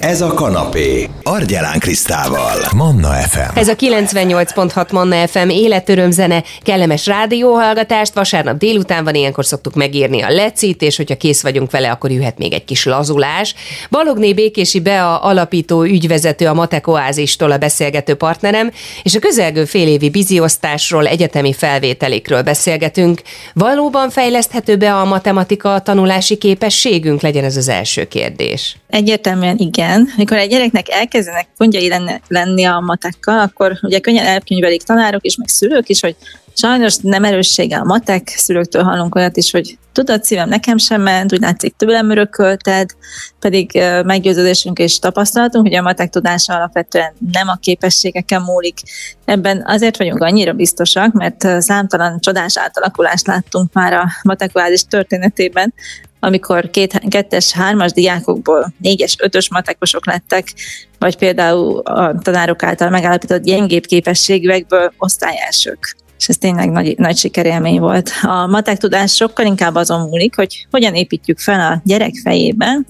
Ez a Kanapé. Argyelán Krisztával. Manna FM. Ez a 98.6 Manna FM életörömzene. Kellemes rádióhallgatást. Vasárnap délután van, ilyenkor szoktuk megírni a lecit, és hogyha kész vagyunk vele, akkor jöhet még egy kis lazulás. Balogné Békési Bea alapító ügyvezető, a Matek Oázistól a beszélgető partnerem, és a közelgő félévi biziosztásról, egyetemi felvételikről beszélgetünk. Valóban fejleszthető be a matematika tanulási képességünk? Legyen ez az első kérdés. Egyértelműen igen. Mikor egy gyereknek elkezdenek gondjai lenni a matekkal, akkor ugye könnyen elkönyvelik tanárok is, meg szülők is, hogy sajnos nem erőssége a matek. Szülőktől hallunk olyat is, hogy tudod, szívem, nekem sem ment, úgy látszik, tőlem örökölted, pedig meggyőződésünk és tapasztalatunk, hogy a matek tudása alapvetően nem a képességeken múlik. Ebben azért vagyunk annyira biztosak, mert számtalan csodás átalakulást láttunk már a Matek Oázis történetében, amikor 2-es, 3-as diákokból 4-es, 5-ös matekosok lettek, vagy például a tanárok által megállapított gyengébb képességűekből osztályelsők. És ez tényleg nagy sikerélmény volt. A matek tudás sokkal inkább azon múlik, hogy hogyan építjük fel a gyerek fejében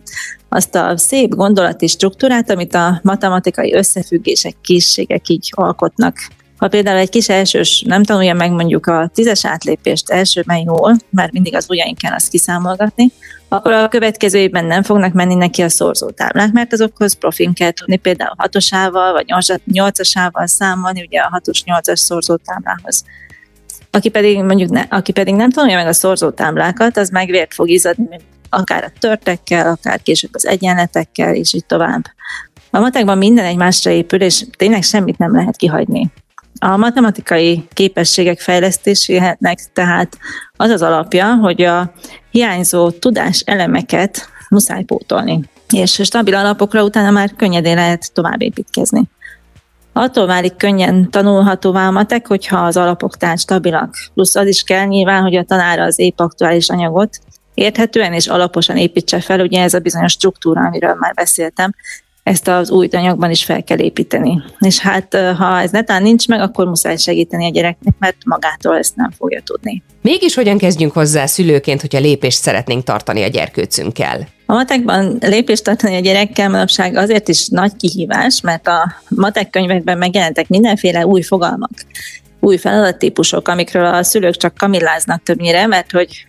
azt a szép gondolati struktúrát, amit a matematikai összefüggések, készségek így alkotnak. Ha például egy kis elsős nem tanulja meg mondjuk a 10-es átlépést elsőben jól, mert mindig az ujjain kell azt kiszámolgatni, akkor a következő évben nem fognak menni neki a szorzótáblák, mert azokhoz profin kell tudni például 6-osával vagy 8-asával számolni, ugye a 6-os, 8-as szorzótáblához. Aki pedig nem tanulja meg a szorzótáblákat, az meg vért fog izzadni, akár a törtekkel, akár később az egyenletekkel, és így tovább. A matekban minden egymásra épül, és tényleg semmit nem lehet kihagyni. A matematikai képességek fejlesztésének tehát az az alapja, hogy a hiányzó tudás elemeket muszáj pótolni, és stabil alapokra utána már könnyedén lehet tovább építkezni. Attól válik könnyen tanulhatóvá a matek, hogyha az alapok tehát stabilak. Plusz az is kell nyilván, hogy a tanár az épp aktuális anyagot érthetően és alaposan építse fel, ugye ez a bizonyos struktúra, amiről már beszéltem, ezt az új anyagban is fel kell építeni. És hát, ha ez netán nincs meg, akkor muszáj segíteni a gyereknek, mert magától ezt nem fogja tudni. Mégis hogyan kezdjünk hozzá szülőként, hogyha lépést szeretnénk tartani a gyerkőcünkkel? A matekban lépést tartani a gyerekkel manapság azért is nagy kihívás, mert a matek könyvekben megjelentek mindenféle új fogalmak, új feladattípusok, amikről a szülők csak kamilláznak többnyire, mert hogy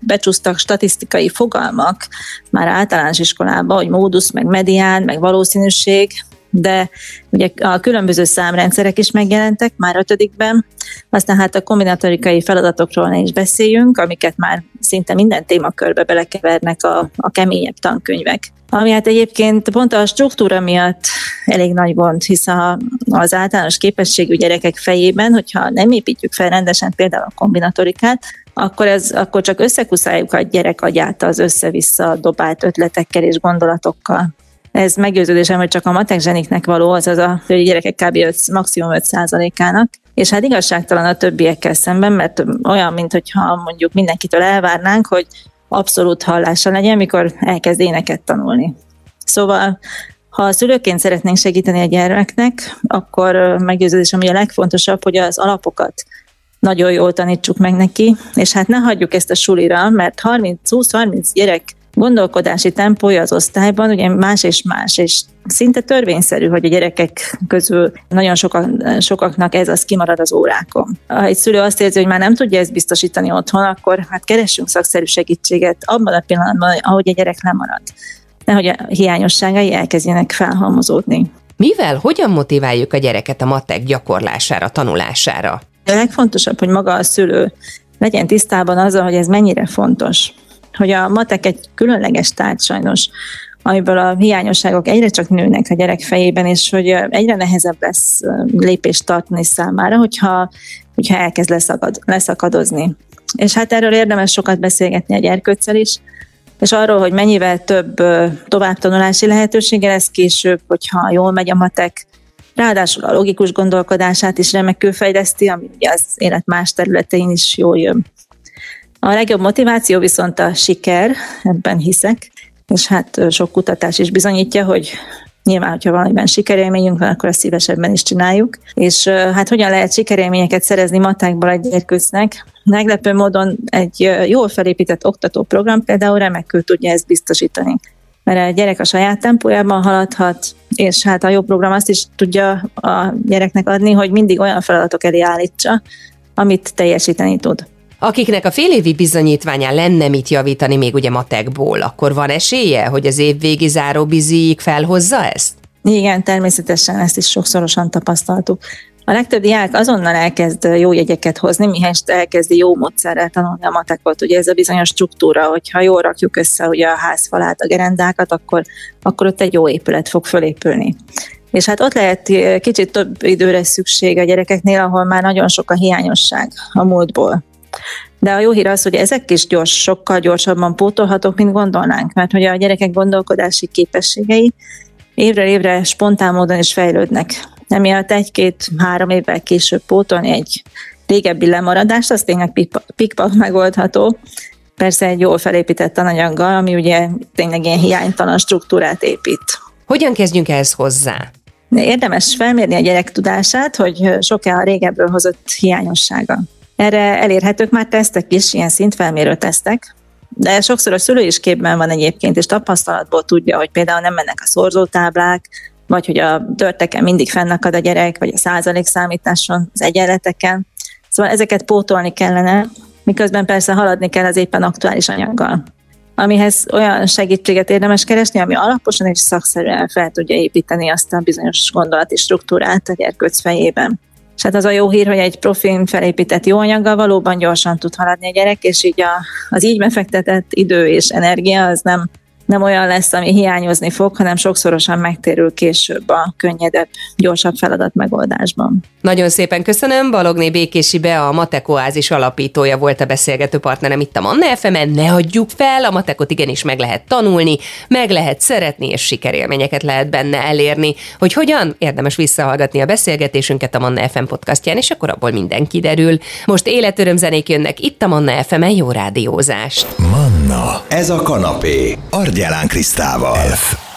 becsúsztak statisztikai fogalmak már általános iskolában, hogy módusz, meg medián, meg valószínűség, de ugye a különböző számrendszerek is megjelentek már 5-ben, aztán hát a kombinatorikai feladatokról ne is beszéljünk, amiket már szinte minden témakörbe belekevernek a keményebb tankönyvek. Ami hát egyébként pont a struktúra miatt elég nagy gond, hiszen az általános képességű gyerekek fejében, hogyha nem építjük fel rendesen például a kombinatorikát, akkor csak összekuszáljuk a gyerek agyát az össze-vissza dobált ötletekkel és gondolatokkal. Ez meggyőződésem, hogy csak a matek zseniknek való, azaz a gyerekek kb. Maximum 5%-ának, és hát igazságtalan a többiekkel szemben, mert olyan, mintha mondjuk mindenkitől elvárnánk, hogy abszolút hallása legyen, mikor elkezd éneket tanulni. Szóval, ha szülőként szeretnénk segíteni a gyermeknek, akkor meggyőződésem, hogy a legfontosabb, hogy az alapokat nagyon jól tanítsuk meg neki, és hát ne hagyjuk ezt a sulira, mert 20-30 gyerek gondolkodási tempója az osztályban ugye más, és szinte törvényszerű, hogy a gyerekek közül nagyon sokaknak ez az kimarad az órákon. Ha egy szülő azt érzi, hogy már nem tudja ezt biztosítani otthon, akkor hát keressünk szakszerű segítséget abban a pillanatban, ahogy a gyerek lemarad, nehogy a hiányosságai elkezdjenek felhalmozódni. Mivel, hogyan motiváljuk a gyereket a matek gyakorlására, tanulására? A legfontosabb, hogy maga a szülő legyen tisztában azzal, hogy ez mennyire fontos. Hogy a matek egy különleges tárgy sajnos, amiből a hiányosságok egyre csak nőnek a gyerek fejében, és hogy egyre nehezebb lesz lépést tartani számára, hogyha elkezd leszakadozni. És hát erről érdemes sokat beszélgetni a gyerkőccel is, és arról, hogy mennyivel több továbbtanulási lehetősége lesz később, hogyha jól megy a matek. Ráadásul a logikus gondolkodását is remekül fejleszti, ami az élet más területein is jól jön. A legjobb motiváció viszont a siker, ebben hiszek, és hát sok kutatás is bizonyítja, hogy nyilván, hogyha valamiben sikerélményünk van, akkor azt szívesebben is csináljuk. És hát hogyan lehet sikerélményeket szerezni matekból a gyerkőcnek? Meglepő módon egy jól felépített oktatóprogram például remekül tudja ezt biztosítani. mert a gyerek a saját tempójában haladhat, és hát a jó program azt is tudja a gyereknek adni, hogy mindig olyan feladatok elé állítsa, amit teljesíteni tud. Akiknek a félévi bizonyítványán lenne mit javítani még ugye matekból, akkor van esélye, hogy az évvégi záróbizig felhozza ezt? Igen, természetesen ezt is sokszorosan tapasztaltuk. A legtöbb diák azonnal elkezd jó jegyeket hozni, mihelyest elkezdi jó módszerrel tanulni a matekot. Ugye ez a bizonyos struktúra, hogyha jól rakjuk össze ugye a házfalát, a gerendákat, akkor ott egy jó épület fog fölépülni. És hát ott lehet kicsit több időre szükség a gyerekeknél, ahol már nagyon sok a hiányosság a múltból. De a jó hír az, hogy ezek is sokkal gyorsabban pótolhatók, mint gondolnánk, mert hogy a gyerekek gondolkodási képességei évről évre spontán módon is fejlődnek. Emiatt 1-2-3 évvel később pótolni egy régebbi lemaradást, az tényleg pikpak megoldható. Persze egy jól felépített tananyaggal, ami ugye tényleg ilyen hiánytalan struktúrát épít. Hogyan kezdjünk ehhez hozzá? Érdemes felmérni a gyerek tudását, hogy sok-e a régebből hozott hiányossága. Erre elérhetők már tesztek is, ilyen szintfelmérő tesztek, de sokszor a szülő is képben van egyébként, és tapasztalatból tudja, hogy például nem mennek a szorzótáblák, vagy hogy a dörteken mindig fennakad a gyerek, vagy a százalékszámításon, az egyenleteken. Szóval ezeket pótolni kellene, miközben persze haladni kell az éppen aktuális anyaggal. Amihez olyan segítséget érdemes keresni, ami alaposan és szakszerűen fel tudja építeni azt a bizonyos gondolati struktúrát a gyerkőc fejében. És hát az a jó hír, hogy egy profin felépített jó anyaggal valóban gyorsan tud haladni a gyerek, és így az így befektetett idő és energia az nem olyan lesz, ami hiányozni fog, hanem sokszorosan megtérül később a könnyedebb, gyorsabb feladat megoldásban. Nagyon szépen köszönöm, Balogné Békési Bea, a Matek Oázis alapítója volt a beszélgető partnerem itt a Manna FM-en. Ne adjuk fel, a matekot igenis meg lehet tanulni, meg lehet szeretni, és sikerélményeket lehet benne elérni. Hogy hogyan? Érdemes visszahallgatni a beszélgetésünket a Manna FM podcastján, és akkor abból minden kiderül. Most életörömzenék jönnek itt a Manna FM-en, jó rádiózást! Manna, ez a kanapé, Argyelán Krisztával.